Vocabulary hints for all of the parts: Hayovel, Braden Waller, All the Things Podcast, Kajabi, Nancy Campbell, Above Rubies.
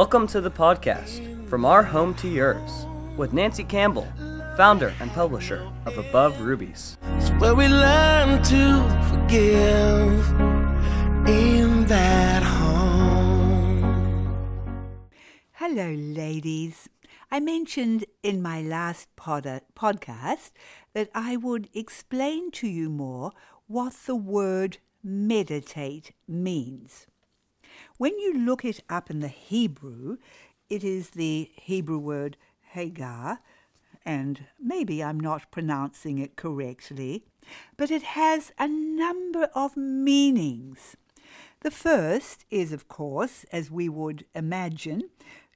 Welcome to the podcast, From Our Home to Yours, with Nancy Campbell, founder and publisher of Above Rubies. It's where we learn to forgive in that home. Hello, ladies. I mentioned in my last podcast that I would explain to you more what the word meditate means. When you look it up in the Hebrew, it is the Hebrew word hagar, and maybe I'm not pronouncing it correctly, but it has a number of meanings. The first is, of course, as we would imagine,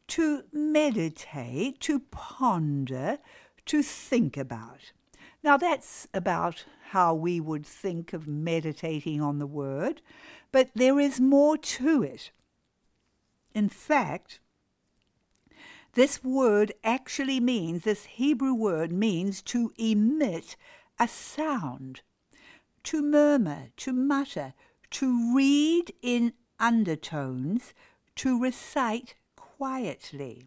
to meditate, to ponder, to think about. Now that's about how we would think of meditating on the word, but there is more to it. In fact, this word actually means, this Hebrew word means to emit a sound, to murmur, to mutter, to read in undertones, to recite quietly.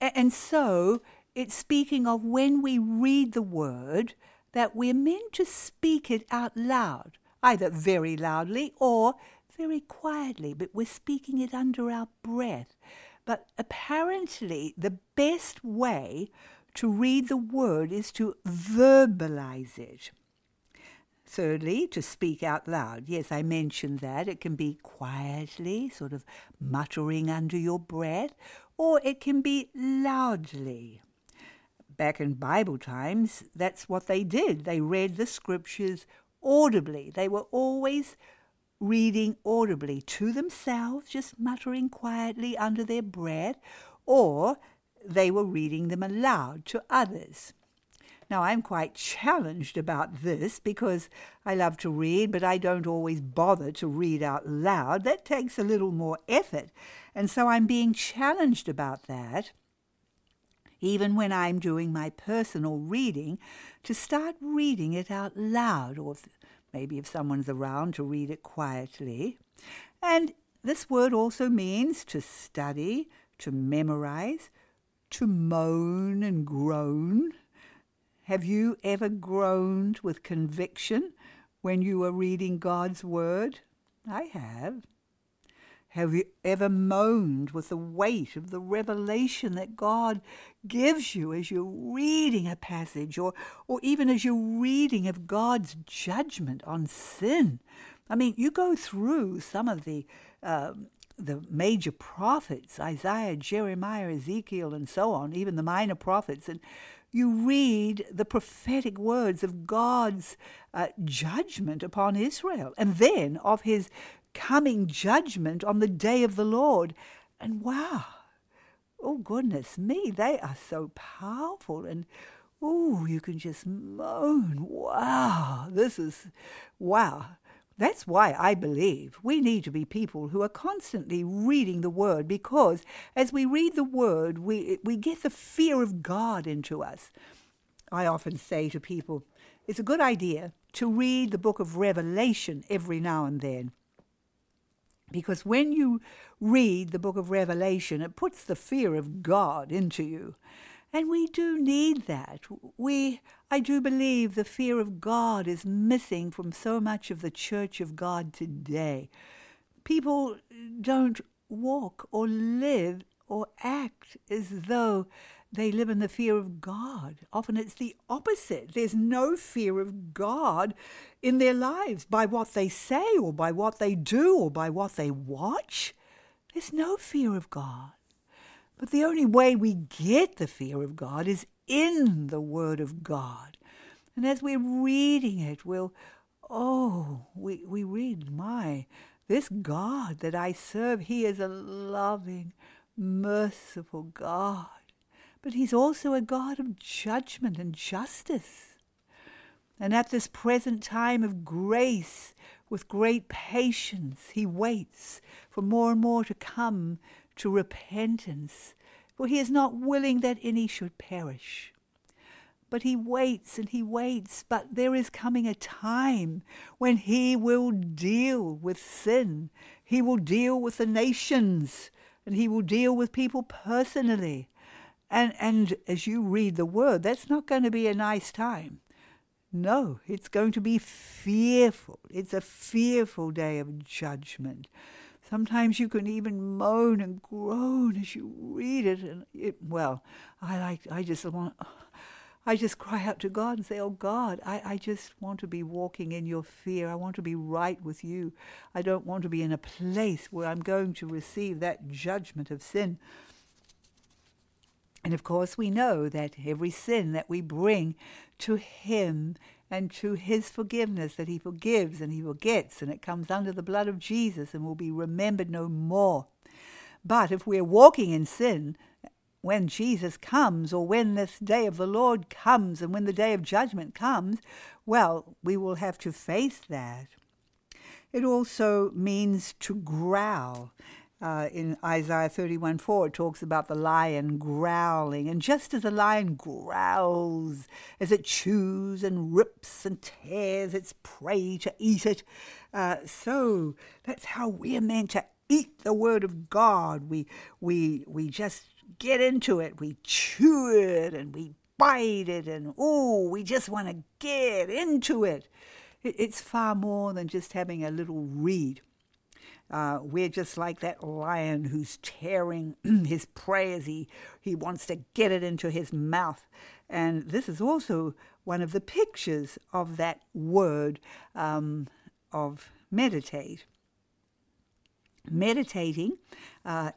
And so it's speaking of when we read the word that we're meant to speak it out loud, either very loudly or very quietly, but we're speaking it under our breath. But apparently the best way to read the word is to verbalize it. Thirdly, to speak out loud. Yes, I mentioned that. It can be quietly, sort of muttering under your breath, or it can be loudly. Back in Bible times, that's what they did. They read the scriptures audibly. They were always reading audibly to themselves, just muttering quietly under their breath, or they were reading them aloud to others. Now, I'm quite challenged about this because I love to read, but I don't always bother to read out loud. That takes a little more effort, and so I'm being challenged about that, even when I'm doing my personal reading, to start reading it out loud, or maybe if someone's around, to read it quietly. And this word also means to study, to memorize, to moan and groan. Have you ever groaned with conviction when you were reading God's word? I have. Have you ever moaned with the weight of the revelation that God gives you as you're reading a passage, or even as you're reading of God's judgment on sin? I mean, you go through some of the major prophets, Isaiah, Jeremiah, Ezekiel, and so on, even the minor prophets, and you read the prophetic words of God's judgment upon Israel, and then of his coming judgment on the day of the Lord. And wow, oh goodness me, they are so powerful. And oh, you can just moan, wow, this is, wow. That's why I believe we need to be people who are constantly reading the Word, because as we read the Word, we get the fear of God into us. I often say to people, it's a good idea to read the book of Revelation every now and then, because when you read the book of Revelation, it puts the fear of God into you. And we do need that. I do believe the fear of God is missing from so much of the Church of God today. People don't walk or live or act as though they live in the fear of God. Often it's the opposite. There's no fear of God in their lives by what they say or by what they do or by what they watch. There's no fear of God. But the only way we get the fear of God is in the Word of God. And as we're reading it, we read, this God that I serve, He is a loving, merciful God. But He's also a God of judgment and justice. And at this present time of grace, with great patience, He waits for more and more to come to repentance, for He is not willing that any should perish. But He waits and He waits, but there is coming a time when He will deal with sin. He will deal with the nations, and he will deal with people personally. And as you read the word, that's not going to be a nice time. No, it's going to be fearful. It's a fearful day of judgment. Sometimes you can even moan and groan as you read it, and I just cry out to God and say, oh, God, I just want to be walking in your fear. I want to be right with you. I don't want to be in a place where I'm going to receive that judgment of sin. And, of course, we know that every sin that we bring to him and to his forgiveness, that he forgives and he forgets, and it comes under the blood of Jesus and will be remembered no more. But if we're walking in sin, when Jesus comes, or when this day of the Lord comes, and when the day of judgment comes, well, we will have to face that. It also means to growl. In Isaiah 31:4, it talks about the lion growling. And just as a lion growls, as it chews and rips and tears its prey to eat it, so that's how we're meant to eat the Word of God. We just get into it, we chew it and we bite it, and we just want to get into it. It's far more than just having a little read. We're just like that lion who's tearing his prey as he wants to get it into his mouth. And this is also one of the pictures of that word of meditate. Meditating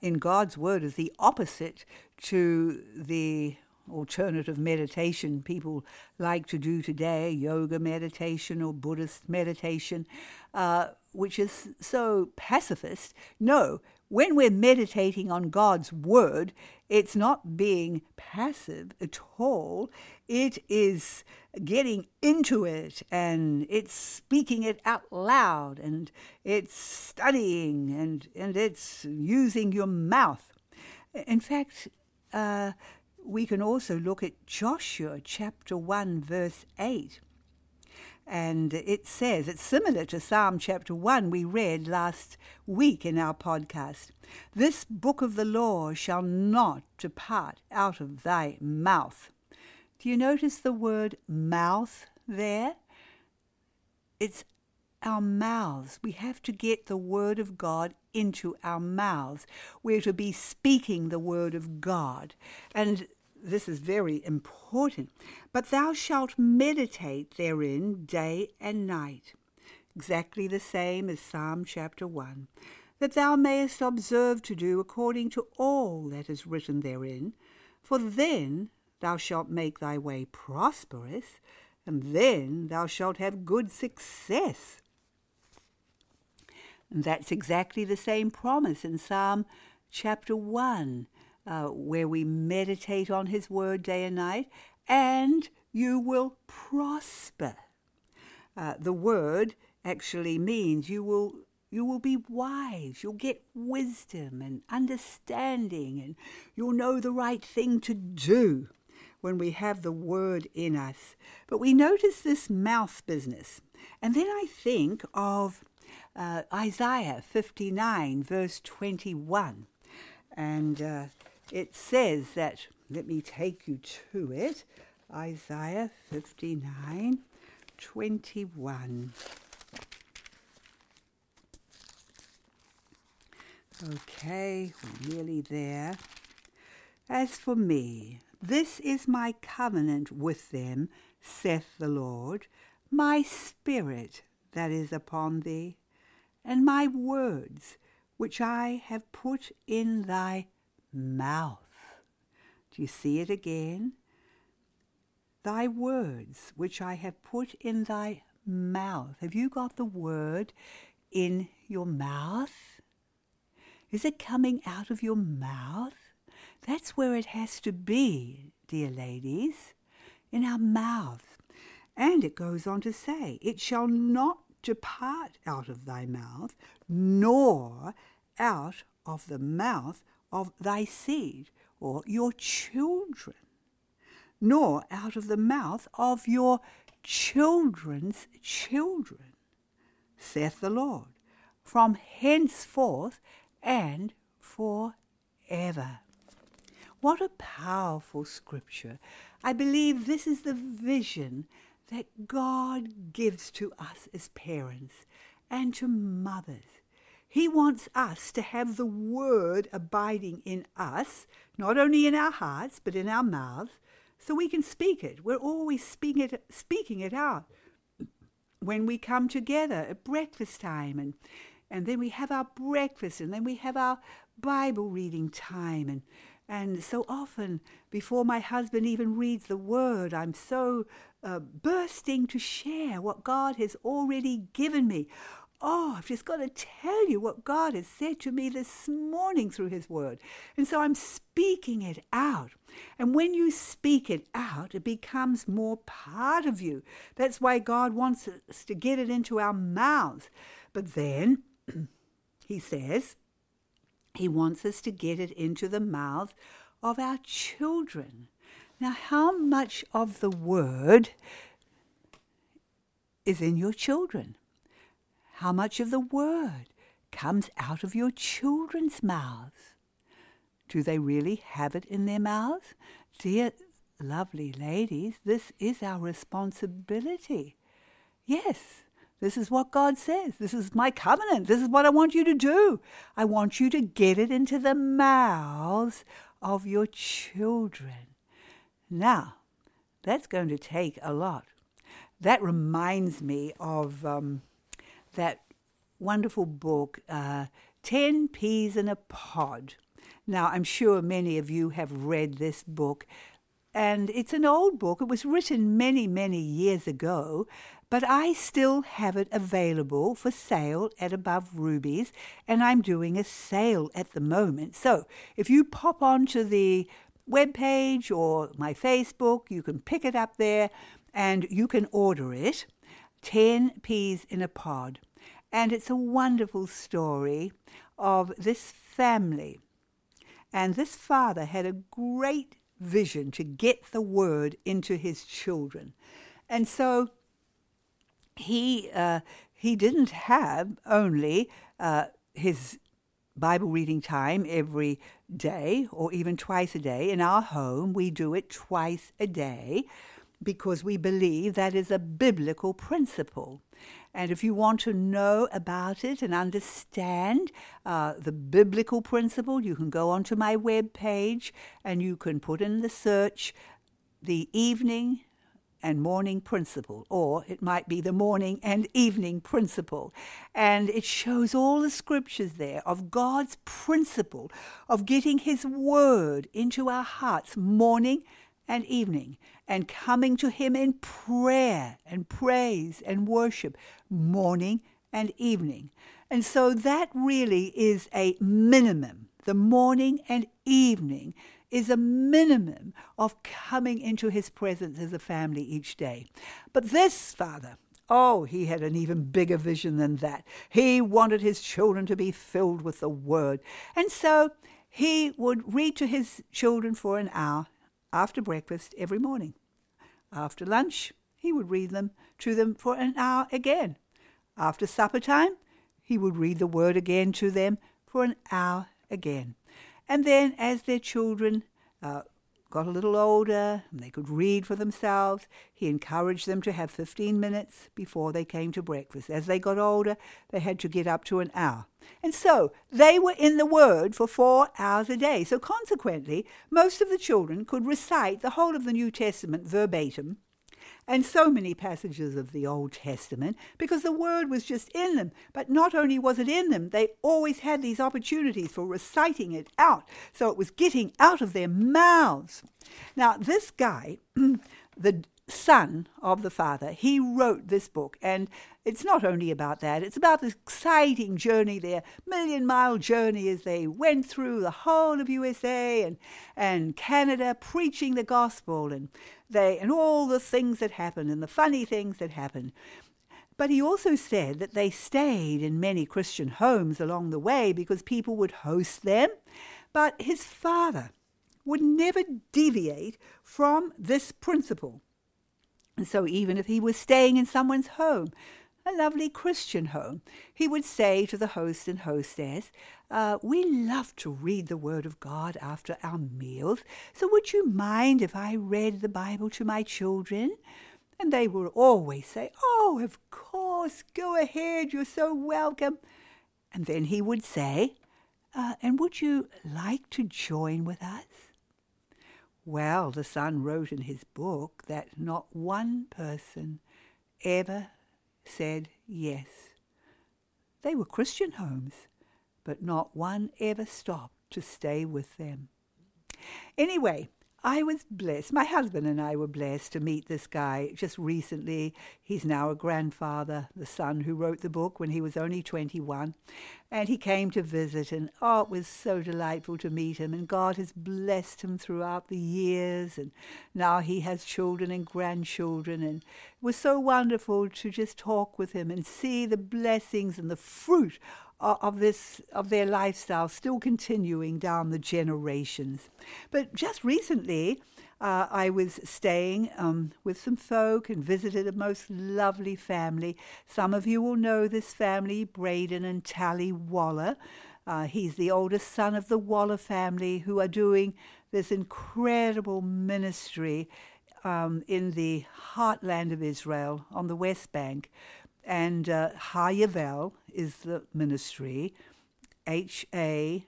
in God's Word is the opposite to the alternative meditation people like to do today, yoga meditation or Buddhist meditation, which is so pacifist. No, when we're meditating on God's Word, it's not being passive at all. It is getting into it, and it's speaking it out loud, and it's studying, and it's using your mouth. In fact, we can also look at Joshua chapter 1, verse 8. And it says, it's similar to Psalm chapter 1 we read last week in our podcast. This book of the law shall not depart out of thy mouth. Do you notice the word mouth there? It's our mouths. We have to get the Word of God into our mouths. We're to be speaking the Word of God. And this is very important. But thou shalt meditate therein day and night. Exactly the same as Psalm chapter 1. That thou mayest observe to do according to all that is written therein. For then thou shalt make thy way prosperous, and then thou shalt have good success. And that's exactly the same promise in Psalm chapter 1. Where we meditate on his word day and night, and you will prosper. The word actually means you will be wise. You'll get wisdom and understanding, and you'll know the right thing to do when we have the word in us. But we notice this mouth business. And then I think of Isaiah 59, verse 21. And it says that, let me take you to it, Isaiah 59:21. Okay, we're nearly there. As for me, this is my covenant with them, saith the Lord, my spirit that is upon thee, and my words which I have put in thy mouth. Do you see it again? Thy words, which I have put in thy mouth. Have you got the word in your mouth? Is it coming out of your mouth? That's where it has to be, dear ladies, in our mouths. And it goes on to say, it shall not depart out of thy mouth, nor out of the mouth of thy seed, or your children, nor out of the mouth of your children's children, saith the Lord, from henceforth and for forever. What a powerful scripture. I believe this is the vision that God gives to us as parents and to mothers. He wants us to have the word abiding in us, not only in our hearts, but in our mouths, so we can speak it. We're always speaking it out when we come together at breakfast time, and then we have our breakfast, and then we have our Bible reading time. And so often, before my husband even reads the word, I'm so bursting to share what God has already given me. Oh, I've just got to tell you what God has said to me this morning through his word. And so I'm speaking it out. And when you speak it out, it becomes more part of you. That's why God wants us to get it into our mouths. But then, he says, he wants us to get it into the mouths of our children. Now, how much of the word is in your children? How much of the word comes out of your children's mouths? Do they really have it in their mouths? Dear, lovely ladies, this is our responsibility. Yes, this is what God says. This is my covenant. This is what I want you to do. I want you to get it into the mouths of your children. Now, that's going to take a lot. That reminds me of that wonderful book, 10 Peas in a Pod. Now, I'm sure many of you have read this book, and it's an old book. It was written many, many years ago, but I still have it available for sale at Above Rubies, and I'm doing a sale at the moment. So if you pop onto the webpage or my Facebook, you can pick it up there and you can order it. 10 Peas in a Pod. And it's a wonderful story of this family. And this father had a great vision to get the word into his children. And so he didn't have only his Bible reading time every day or even twice a day. In our home, we do it twice a day, because we believe that is a biblical principle. And if you want to know about it and understand the biblical principle, you can go onto my webpage and you can put in the search the evening and morning principle, or it might be the morning and evening principle. And it shows all the scriptures there of God's principle of getting his word into our hearts morning and evening, and coming to him in prayer and praise and worship morning and evening. And so that really is a minimum. The morning and evening is a minimum of coming into his presence as a family each day. But this father, oh, he had an even bigger vision than that. He wanted his children to be filled with the word. And so he would read to his children for an hour after breakfast every morning. After lunch, he would read them to them for an hour again. After supper time, he would read the word again to them for an hour again. And then as their children got a little older and they could read for themselves, he encouraged them to have 15 minutes before they came to breakfast. As they got older, they had to get up to an hour. And so they were in the Word for 4 hours a day. So consequently, most of the children could recite the whole of the New Testament verbatim and so many passages of the Old Testament, because the Word was just in them. But not only was it in them, they always had these opportunities for reciting it out. So it was getting out of their mouths. Now, this guy, the son of the father, he wrote this book, and it's not only about that. It's about this exciting journey, their million-mile journey as they went through the whole of USA and Canada preaching the gospel, and all the things that happened and the funny things that happened. But he also said that they stayed in many Christian homes along the way because people would host them. But his father would never deviate from this principle. And so even if he was staying in someone's home, a lovely Christian home, he would say to the host and hostess, we love to read the Word of God after our meals, so would you mind if I read the Bible to my children? And they would always say, oh, of course, go ahead, you're so welcome. And then he would say, and would you like to join with us? Well, the son wrote in his book that not one person ever said yes. They were Christian homes, but not one ever stopped to stay with them. Anyway, I was blessed. My husband and I were blessed to meet this guy just recently. He's now a grandfather, the son who wrote the book when he was only 21. And he came to visit, and it was so delightful to meet him. And God has blessed him throughout the years. And now he has children and grandchildren. And it was so wonderful to just talk with him and see the blessings and the fruit of their lifestyle still continuing down the generations. But just recently, I was staying with some folk and visited a most lovely family. Some of you will know this family, Braden and Tally Waller. He's the oldest son of the Waller family, who are doing this incredible ministry in the heartland of Israel on the West Bank. And Hayovel is the ministry, Hayovel,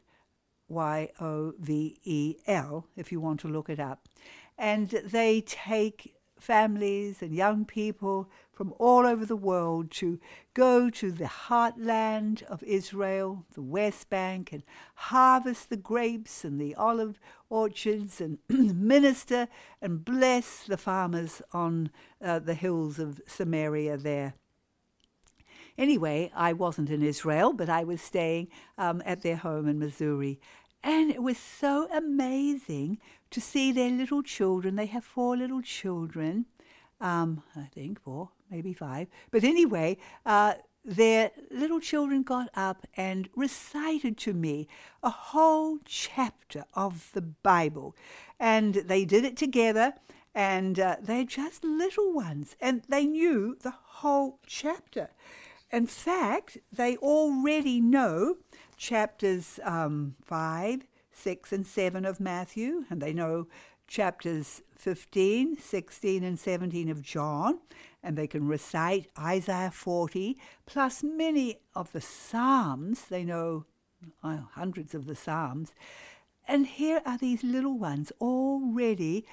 if you want to look it up. And they take families and young people from all over the world to go to the heartland of Israel, the West Bank, and harvest the grapes and the olive orchards and minister and bless the farmers on the hills of Samaria there. Anyway, I wasn't in Israel, but I was staying at their home in Missouri. And it was so amazing to see their little children. They have 4 little children, I think 4, maybe 5. But anyway, their little children got up and recited to me a whole chapter of the Bible. And they did it together. And they're just little ones. And they knew the whole chapter. In fact, they already know chapters 5, 6, and 7 of Matthew, and they know chapters 15, 16, and 17 of John, and they can recite Isaiah 40, plus many of the Psalms. They know hundreds of the Psalms. And here are these little ones already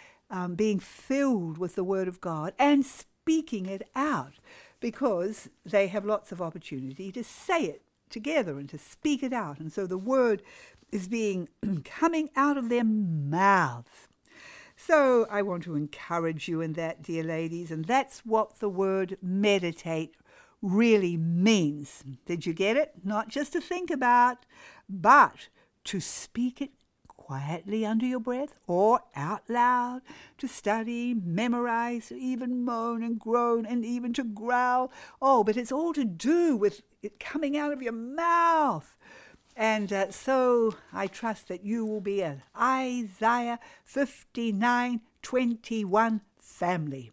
being filled with the Word of God and speaking it out, because they have lots of opportunity to say it together and to speak it out. And so the word is coming out of their mouths. So I want to encourage you in that, dear ladies, and that's what the word meditate really means. Did you get it? Not just to think about, but to speak it quietly under your breath or out loud, to study, memorize, even moan and groan and even to growl. Oh, but it's all to do with it coming out of your mouth. And so I trust that you will be an Isaiah 59:21 family.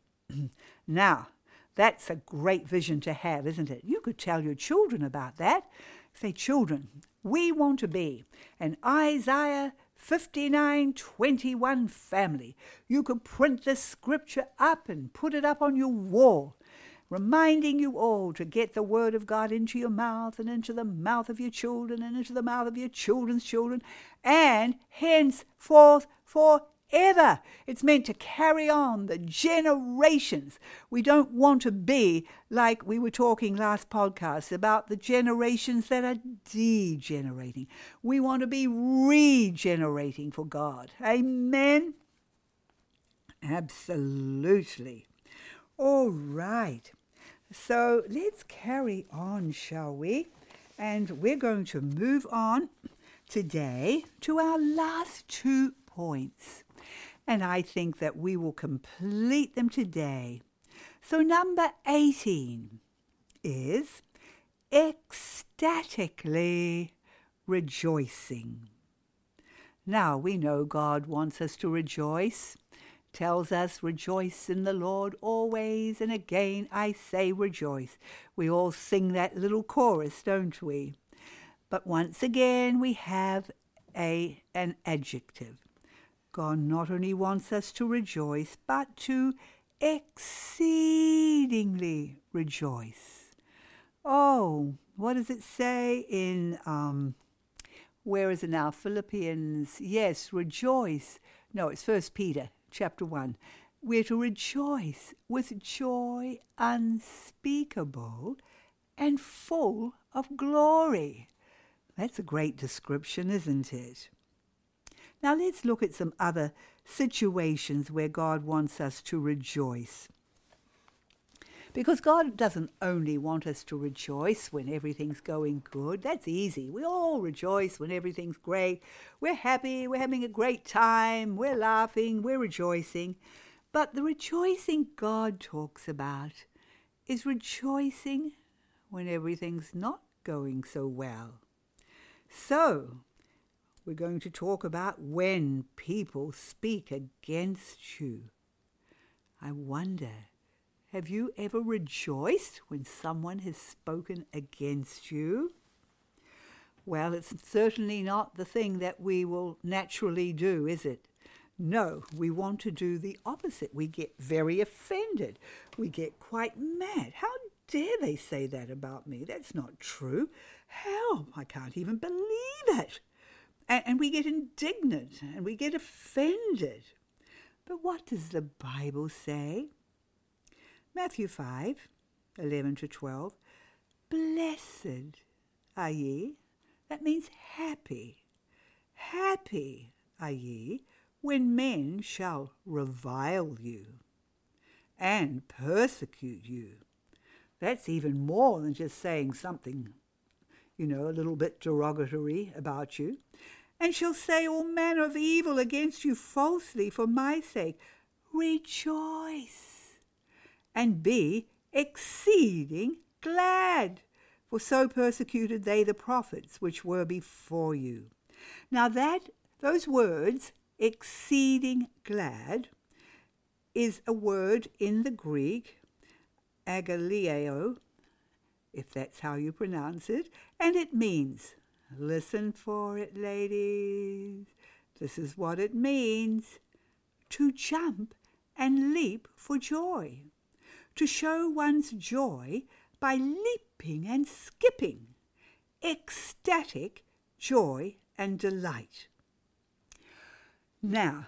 Now, that's a great vision to have, isn't it? You could tell your children about that. Say, children, we want to be an Isaiah 59:21 family. You could print this scripture up and put it up on your wall, reminding you all to get the Word of God into your mouth and into the mouth of your children and into the mouth of your children's children, and henceforth forever. It's meant to carry on the generations. We don't want to be like we were talking last podcast about the generations that are degenerating. We want to be regenerating for God. Amen? Absolutely. All right. So let's carry on, shall we? And we're going to move on today to our last 2 points. And I think that we will complete them today. So number 18 is ecstatically rejoicing. Now, we know God wants us to rejoice. tells us, rejoice in the Lord always, and again I say rejoice. We all sing that little chorus, don't we? But once again we have an adjective. God not only wants us to rejoice, but to exceedingly rejoice. Oh, what does it say in, where is it now? Philippians, yes, rejoice. No, it's 1 Peter chapter 1. We're to rejoice with joy unspeakable and full of glory. That's a great description, isn't it? Now let's look at some other situations where God wants us to rejoice. Because God doesn't only want us to rejoice when everything's going good. That's easy. We all rejoice when everything's great. We're happy. We're having a great time. We're laughing. We're rejoicing. But the rejoicing God talks about is rejoicing when everything's not going so well. So we're going to talk about when people speak against you. I wonder, have you ever rejoiced when someone has spoken against you? Well, it's certainly not the thing that we will naturally do, is it? No, we want to do the opposite. We get very offended. We get quite mad. How dare they say that about me? That's not true. Hell, I can't even believe it. And we get indignant and we get offended. But what does the Bible say? Matthew 5:11-12, blessed are ye, that means happy, happy are ye when men shall revile you and persecute you. That's even more than just saying something, a little bit derogatory about you. And shall say all manner of evil against you falsely for my sake. Rejoice and be exceeding glad, for so persecuted they the prophets which were before you. Now that, those words, exceeding glad, is a word in the Greek, agaleo, if that's how you pronounce it, and it means, listen for it, ladies, this is what it means, to jump and leap for joy. To show one's joy by leaping and skipping, ecstatic joy and delight. Now,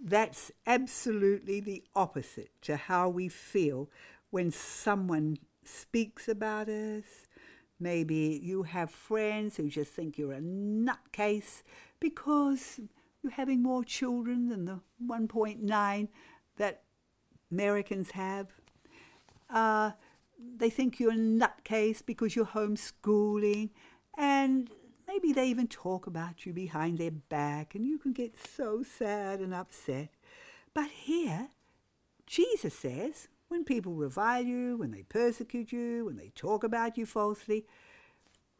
that's absolutely the opposite to how we feel when someone speaks about us. Maybe you have friends who just think you're a nutcase because you're having more children than the 1.9 that Americans have. They think you're a nutcase because you're homeschooling, and maybe they even talk about you behind their back, and you can get so sad and upset. But here, Jesus says, when people revile you, when they persecute you, when they talk about you falsely,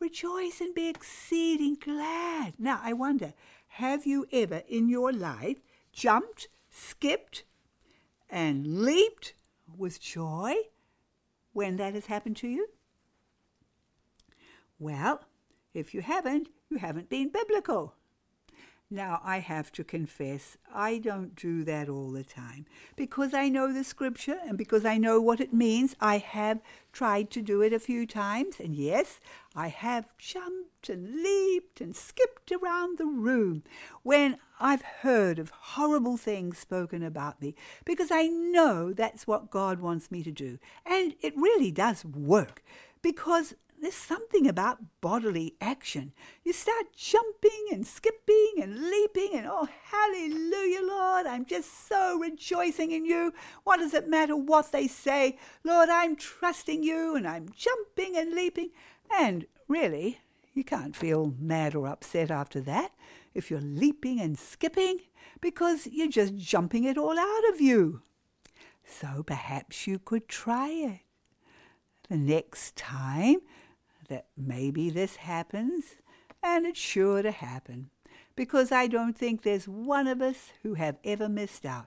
rejoice and be exceeding glad. Now, I wonder, have you ever in your life jumped, skipped, and leaped with joy when that has happened to you? Well, if you haven't been biblical. Now, I have to confess, I don't do that all the time. Because I know the scripture and because I know what it means, I have tried to do it a few times. And yes, I have jumped and leaped and skipped around the room when I've heard of horrible things spoken about me. Because I know that's what God wants me to do. And it really does work. Because there's something about bodily action. You start jumping and skipping and leaping and, oh, hallelujah, Lord, I'm just so rejoicing in you. What does it matter what they say? Lord, I'm trusting you and I'm jumping and leaping. And really, you can't feel mad or upset after that if you're leaping and skipping because you're just jumping it all out of you. So perhaps you could try it. The next time that maybe this happens, and it's sure to happen, because I don't think there's one of us who have ever missed out.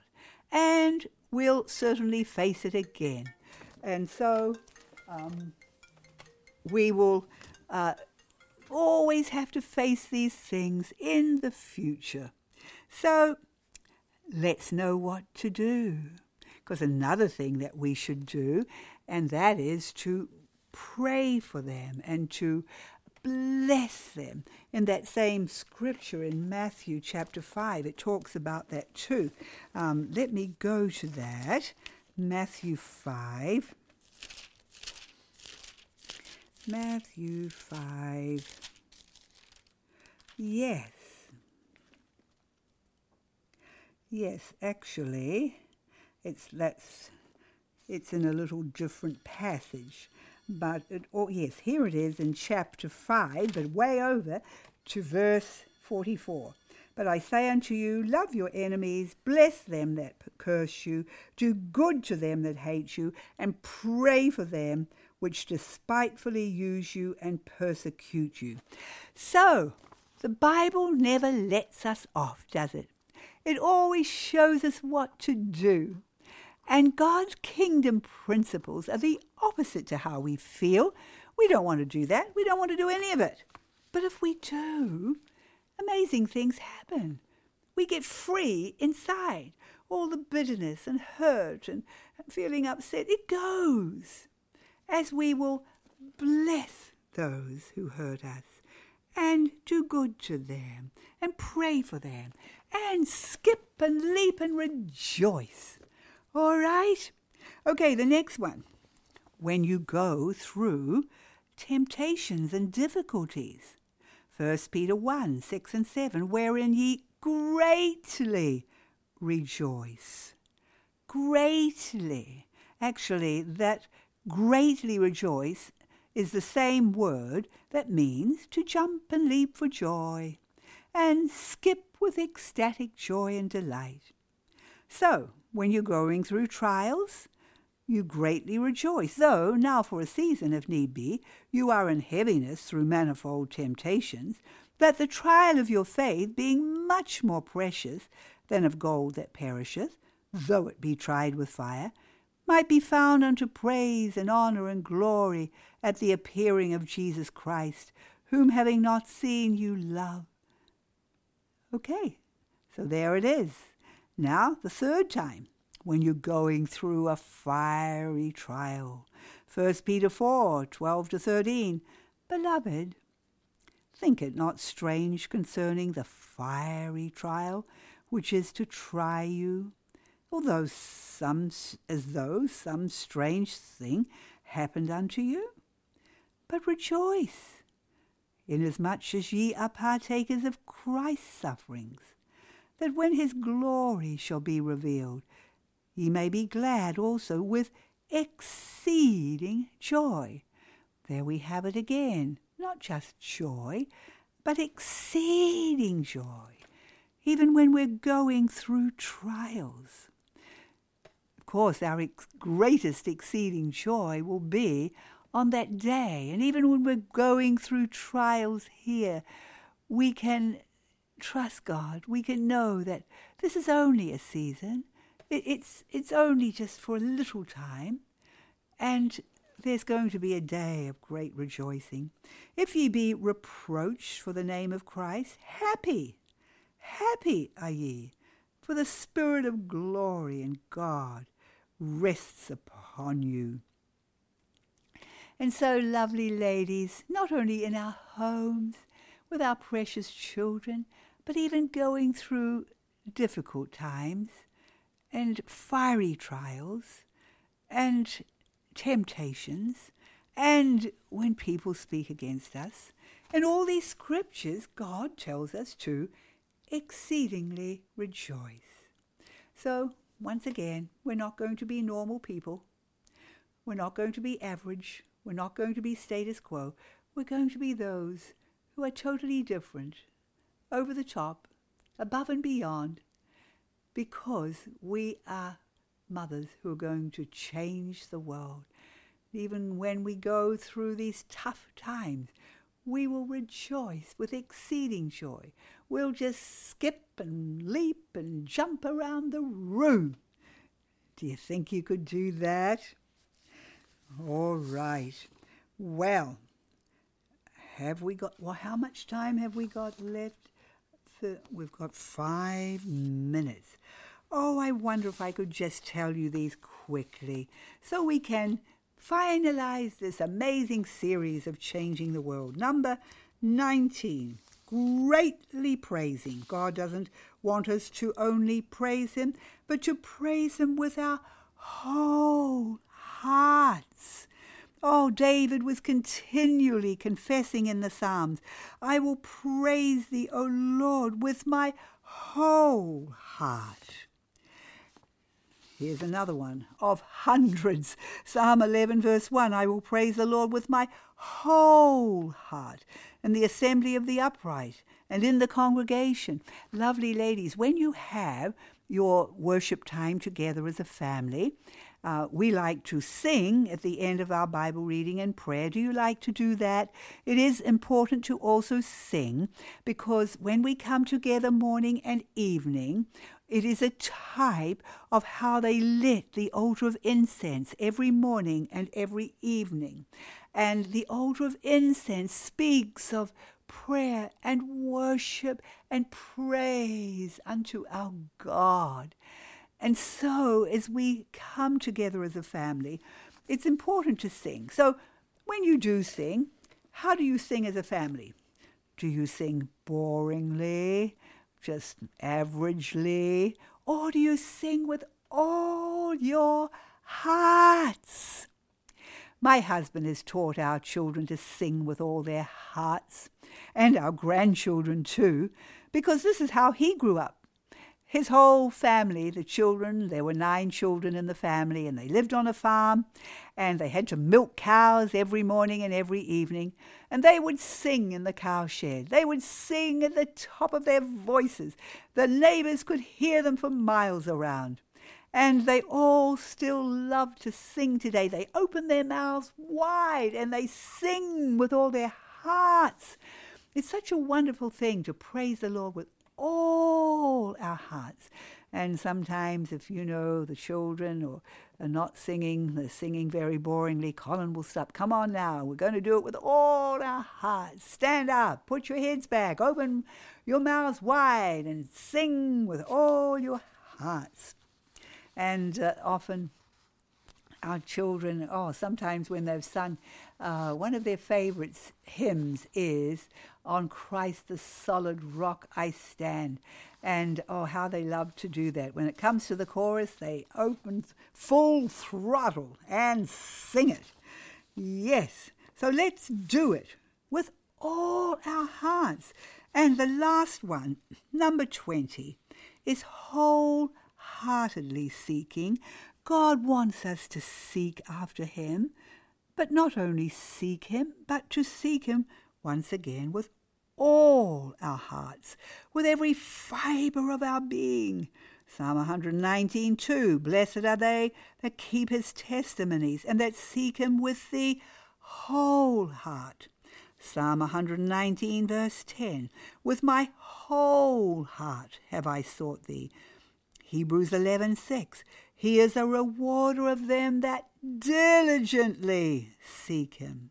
and we'll certainly face it again. And so we will always have to face these things in the future. So let's know what to do. Because another thing that we should do, and that is to pray for them and to bless them. In that same scripture in Matthew chapter 5, it talks about that too. Let me go to that. Matthew 5. Yes, actually, it's in a little different passage. But, here it is in chapter 5, but way over to verse 44. But I say unto you, love your enemies, bless them that curse you, do good to them that hate you, and pray for them which despitefully use you and persecute you. So, the Bible never lets us off, does it? It always shows us what to do. And God's kingdom principles are the opposite to how we feel. We don't want to do that. We don't want to do any of it. But if we do, amazing things happen. We get free inside. All the bitterness and hurt and feeling upset, it goes. As we will bless those who hurt us and do good to them and pray for them and skip and leap and rejoice. All right. Okay, the next one. When you go through temptations and difficulties. 1 Peter 1, 6 and 7, wherein ye greatly rejoice. Greatly. Actually, that greatly rejoice is the same word that means to jump and leap for joy and skip with ecstatic joy and delight. So, when you're going through trials, you greatly rejoice, though now for a season, if need be, you are in heaviness through manifold temptations, that the trial of your faith, being much more precious than of gold that perisheth, though it be tried with fire, might be found unto praise and honour and glory at the appearing of Jesus Christ, whom having not seen you love. Okay, so there it is. Now, the third time, when you're going through a fiery trial. 1 Peter 4, 12 to 13. Beloved, think it not strange concerning the fiery trial, which is to try you, although some strange thing happened unto you. But rejoice, inasmuch as ye are partakers of Christ's sufferings, that when his glory shall be revealed, ye may be glad also with exceeding joy. There we have it again, not just joy, but exceeding joy, even when we're going through trials. Of course, our greatest exceeding joy will be on that day. And even when we're going through trials here, we can trust God. We can know that this is only a season. It's only just for a little time, and there's going to be a day of great rejoicing. If ye be reproached for the name of Christ, happy are ye, for the Spirit of glory and God rests upon you. And so, lovely ladies, not only in our homes with our precious children, but even going through difficult times and fiery trials and temptations, and when people speak against us. In all these scriptures, God tells us to exceedingly rejoice. So, once again, we're not going to be normal people. We're not going to be average. We're not going to be status quo. We're going to be those who are totally different, over the top, above and beyond, because we are mothers who are going to change the world. Even when we go through these tough times, we will rejoice with exceeding joy. We'll just skip and leap and jump around the room Do you think you could do that? All right. Well, have we got, well, how much time have we got left? We've got 5 minutes. Oh, I wonder if I could just tell you these quickly so we can finalize this amazing series of Changing the World. Number 19, greatly praising. God doesn't want us to only praise him, but to praise him with our whole hearts. Oh, David was continually confessing in the Psalms, I will praise thee, O Lord, with my whole heart. Here's another one of hundreds. Psalm 11, verse 1, I will praise the Lord with my whole heart in the assembly of the upright and in the congregation. Lovely ladies, when you have your worship time together as a family, we like to sing at the end of our Bible reading and prayer. Do you like to do that? It is important to also sing, because when we come together morning and evening, it is a type of how they lit the altar of incense every morning and every evening. And the altar of incense speaks of prayer and worship and praise unto our God. And so, as we come together as a family, it's important to sing. So, when you do sing, how do you sing as a family? Do you sing boringly, just averagely, or do you sing with all your hearts? My husband has taught our children to sing with all their hearts, and our grandchildren too, because this is how he grew up. His whole family, the children, there were 9 children in the family, and they lived on a farm, and they had to milk cows every morning and every evening, and they would sing in the cowshed. They would sing at the top of their voices. The neighbours could hear them for miles around. And they all still love to sing today. They open their mouths wide and they sing with all their hearts. It's such a wonderful thing to praise the Lord with all our hearts. And sometimes, if you know the children or are not singing, they're singing very boringly, Colin will stop. Come on now, we're going to do it with all our hearts. Stand up, put your heads back, open your mouths wide and sing with all your hearts. And often our children, sometimes when they've sung, one of their favourite hymns is On Christ the Solid Rock I Stand. And how they love to do that. When it comes to the chorus, they open full throttle and sing it. Yes, so let's do it with all our hearts. And the last one, number 20, is wholeheartedly seeking. God wants us to seek after him, but not only seek him, but to seek him once again with all our hearts, with every fibre of our being. Psalm 119:2, blessed are they that keep his testimonies and that seek him with the whole heart. Psalm 119 verse 10, with my whole heart have I sought thee. Hebrews 11:6, he is a rewarder of them that diligently seek him.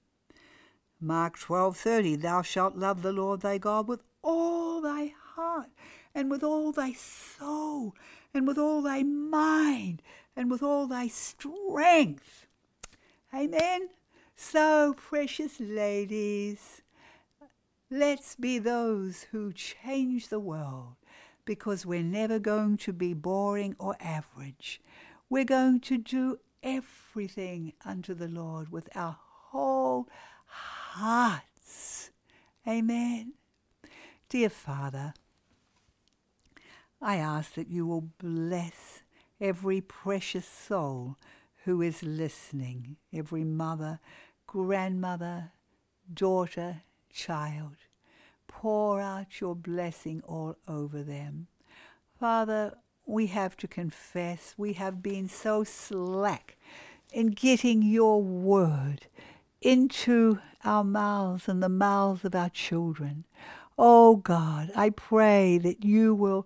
Mark 12:30, thou shalt love the Lord thy God with all thy heart and with all thy soul and with all thy mind and with all thy strength. Amen. So, precious ladies, let's be those who change the world, because we're never going to be boring or average. We're going to do everything unto the Lord with our whole hearts. Amen. Dear Father, I ask that you will bless every precious soul who is listening, every mother, grandmother, daughter, child. Pour out your blessing all over them. Father, we have to confess we have been so slack in getting your word into our mouths and the mouths of our children. Oh God, I pray that you will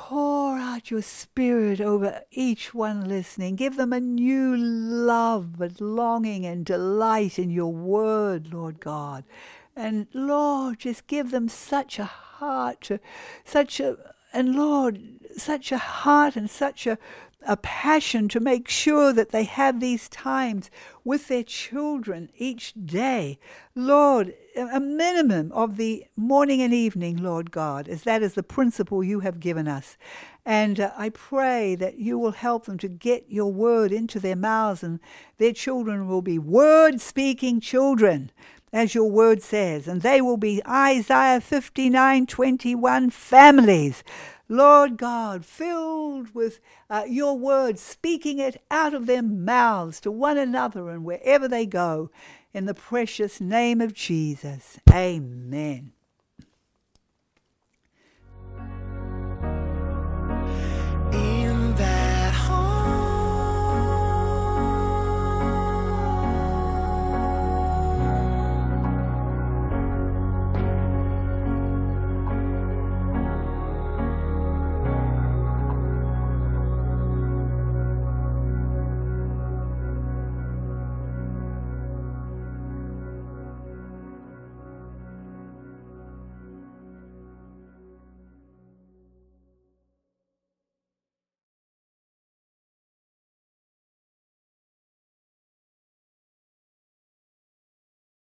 Pour out your Spirit over each one listening. Give them a new love and longing and delight in your word, Lord God. And Lord, just give them such a heart, such a passion to make sure that they have these times with their children each day. Lord, a minimum of the morning and evening, Lord God, as that is the principle you have given us. And I pray that you will help them to get your word into their mouths, and their children will be word-speaking children, as your word says, and they will be Isaiah 59:21 families. Lord God, filled with your word, speaking it out of their mouths to one another and wherever they go. In the precious name of Jesus, amen.